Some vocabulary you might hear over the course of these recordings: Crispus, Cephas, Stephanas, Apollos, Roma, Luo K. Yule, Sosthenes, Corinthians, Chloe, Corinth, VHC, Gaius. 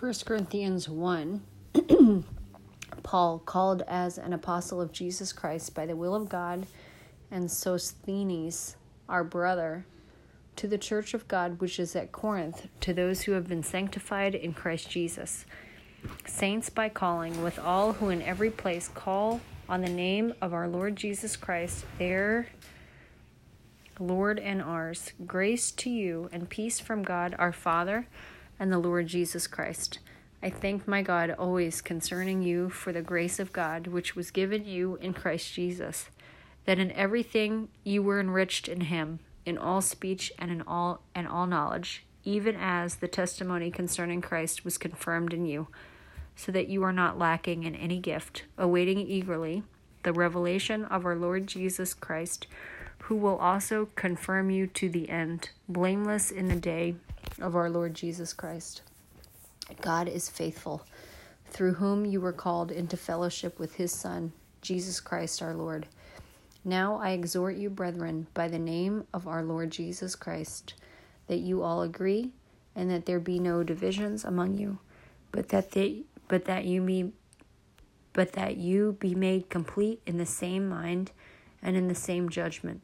1 Corinthians 1, Paul, called as an apostle of Jesus Christ by the will of God, and Sosthenes, our brother, to the church of God which is at Corinth, to those who have been sanctified in Christ Jesus, saints by calling, with all who in every place call on the name of our Lord Jesus Christ, their Lord and ours. Grace to you and peace from God our Father and the Lord Jesus Christ. I thank my God always concerning you for the grace of God which was given you in Christ Jesus, that in everything you were enriched in him, in all speech and in all knowledge, even as the testimony concerning Christ was confirmed in you, so that you are not lacking in any gift, awaiting eagerly the revelation of our Lord Jesus Christ, who will also confirm you to the end, blameless in the day of our Lord Jesus Christ. God is faithful, through whom you were called into fellowship with his Son, Jesus Christ our Lord. Now I exhort you, brethren, by the name of our Lord Jesus Christ, that you all agree, and that there be no divisions among you, but that you be made complete in the same mind and in the same judgment.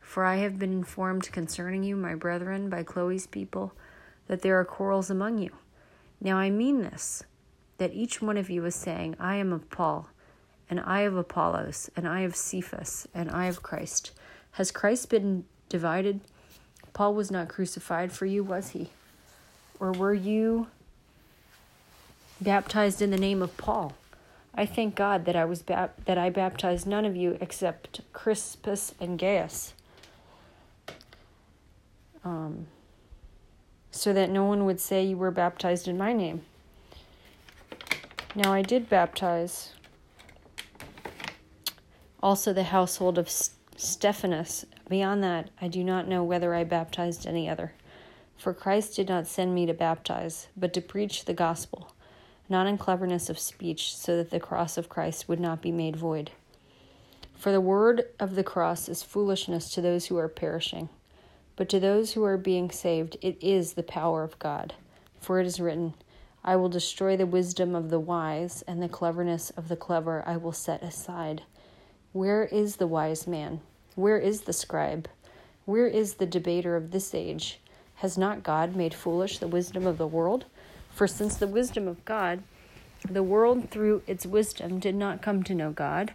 For I have been informed concerning you, my brethren, by Chloe's people, that there are quarrels among you. Now I mean this, that each one of you is saying, I am of Paul, and I of Apollos, and I of Cephas, and I of Christ. Has Christ been divided? Paul was not crucified for you, was he? Or were you baptized in the name of Paul? I thank God that I baptized none of you except Crispus and Gaius, so that no one would say you were baptized in my name. Now I did baptize also the household of Stephanas. Beyond that, I do not know whether I baptized any other. For Christ did not send me to baptize, but to preach the gospel, not in cleverness of speech, so that the cross of Christ would not be made void. For the word of the cross is foolishness to those who are perishing, but to those who are being saved it is the power of God. For it is written, I will destroy the wisdom of the wise, and the cleverness of the clever I will set aside. Where is the wise man? Where is the scribe? Where is the debater of this age? Has not God made foolish the wisdom of the world? For since the wisdom of God, the world through its wisdom did not come to know God,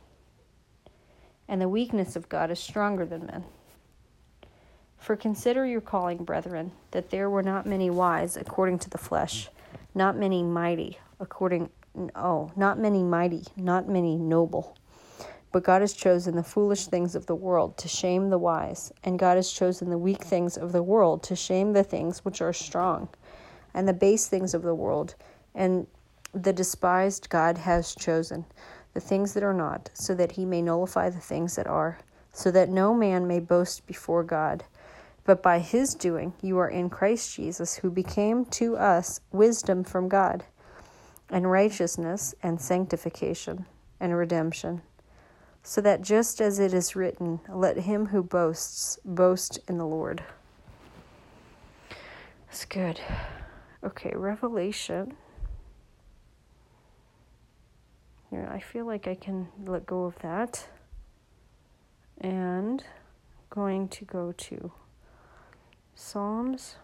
and the weakness of God is stronger than men. For consider your calling, brethren, that there were not many wise according to the flesh, not many mighty, not many noble. But God has chosen the foolish things of the world to shame the wise, and God has chosen the weak things of the world to shame the things which are strong, and the base things of the world, and the despised God has chosen, the things that are not, so that he may nullify the things that are, so that no man may boast before God. But by his doing you are in Christ Jesus, who became to us wisdom from God, and righteousness, and sanctification, and redemption. So that just as it is written, let him who boasts, boast in the Lord. That's good. Okay, Revelation. Here, I feel like I can let go of that. And I'm going to go to Psalms.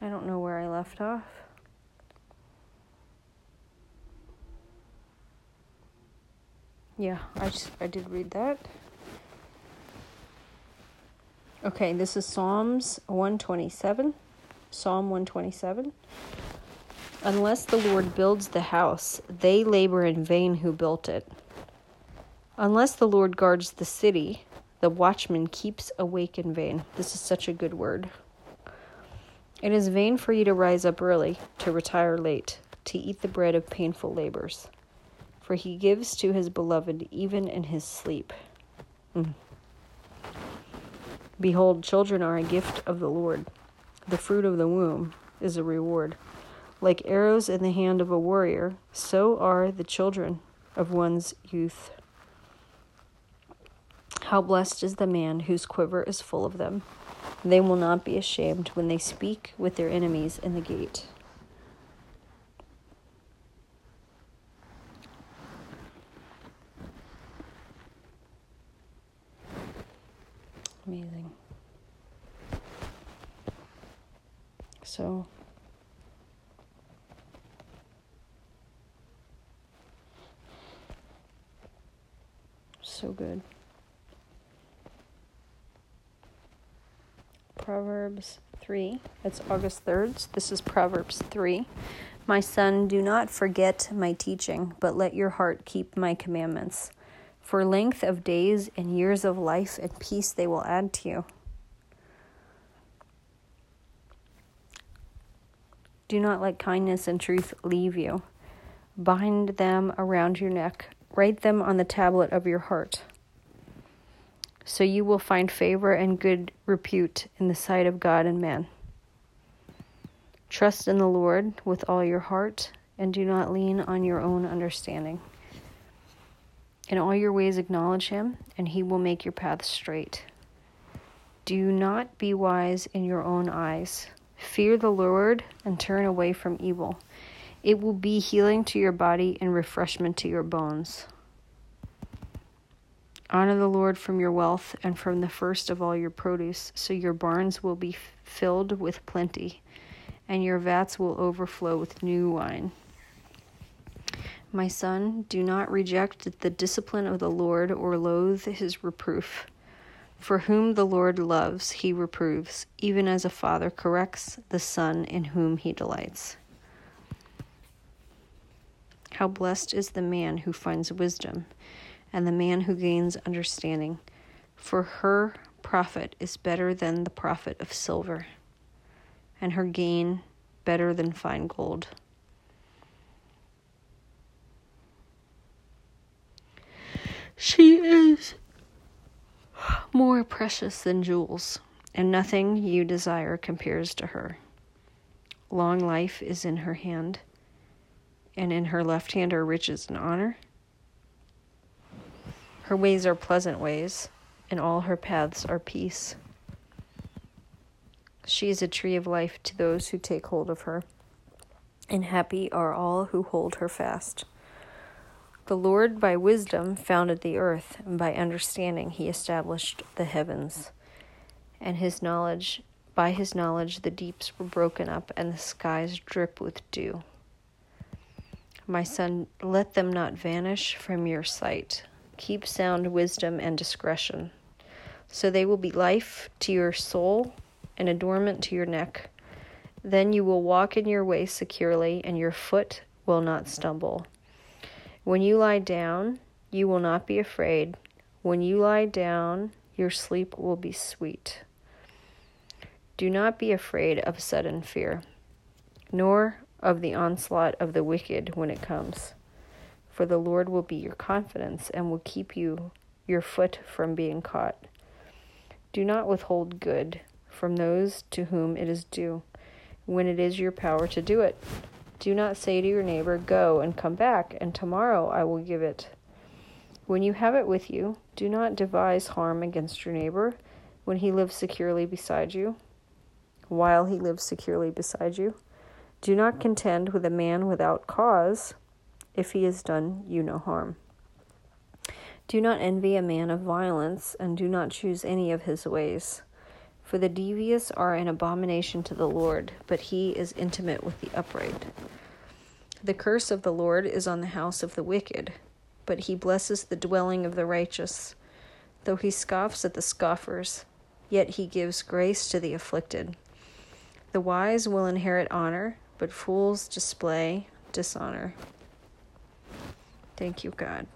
I don't know where I left off. Yeah, I did read that. Okay, this is Psalm 127. Unless the Lord builds the house, they labor in vain who built it. Unless the Lord guards the city, The watchman keeps awake in vain. This is such a good word. It is vain for you to rise up early, to retire late, to eat the bread of painful labors. For he gives to his beloved even in his sleep. Behold, children are a gift of the Lord. The fruit of the womb is a reward. Like arrows in the hand of a warrior, so are the children of one's youth. How blessed is the man whose quiver is full of them. They will not be ashamed when they speak with their enemies in the gate. Amazing. So, so good. Proverbs 3. That's August 3rd. So this is Proverbs 3. My son, do not forget my teaching, but let your heart keep my commandments. For length of days and years of life and peace they will add to you. Do not let kindness and truth leave you. Bind them around your neck. Write them on the tablet of your heart. So you will find favor and good repute in the sight of God and man. Trust in the Lord with all your heart, and do not lean on your own understanding. In all your ways acknowledge him, and he will make your path straight. Do not be wise in your own eyes. Fear the Lord and turn away from evil. It will be healing to your body and refreshment to your bones. Honor the Lord from your wealth and from the first of all your produce, so your barns will be filled with plenty, and your vats will overflow with new wine. My son, do not reject the discipline of the Lord or loathe his reproof. For whom the Lord loves, he reproves, even as a father corrects the son in whom he delights. How blessed is the man who finds wisdom, and the man who gains understanding, for her profit is better than the profit of silver, and her gain better than fine gold. She is more precious than jewels, and nothing you desire compares to her. Long life is in her hand, and in her left hand are riches and honor. Her ways are pleasant ways, and all her paths are peace. She is a tree of life to those who take hold of her, and happy are all who hold her fast. The Lord by wisdom founded the earth, and by understanding he established the heavens. And by his knowledge the deeps were broken up, and the skies drip with dew. My son, let them not vanish from your sight. Keep sound wisdom and discretion, so they will be life to your soul and adornment to your neck. Then you will walk in your way securely, and your foot will not stumble. When you lie down, you will not be afraid. When you lie down, your sleep will be sweet. Do not be afraid of sudden fear, nor of the onslaught of the wicked when it comes. For the Lord will be your confidence and will keep your foot from being caught. Do not withhold good from those to whom it is due, when it is your power to do it. Do not say to your neighbor, go and come back, and tomorrow I will give it. When you have it with you, do not devise harm against your neighbor when he lives securely beside you. While he lives securely beside you, do not contend with a man without cause. If he has done you no harm. Do not envy a man of violence, and do not choose any of his ways. For the devious are an abomination to the Lord, but he is intimate with the upright. The curse of the Lord is on the house of the wicked, but he blesses the dwelling of the righteous. Though he scoffs at the scoffers, yet he gives grace to the afflicted. The wise will inherit honor, but fools display dishonor. Thank you, God.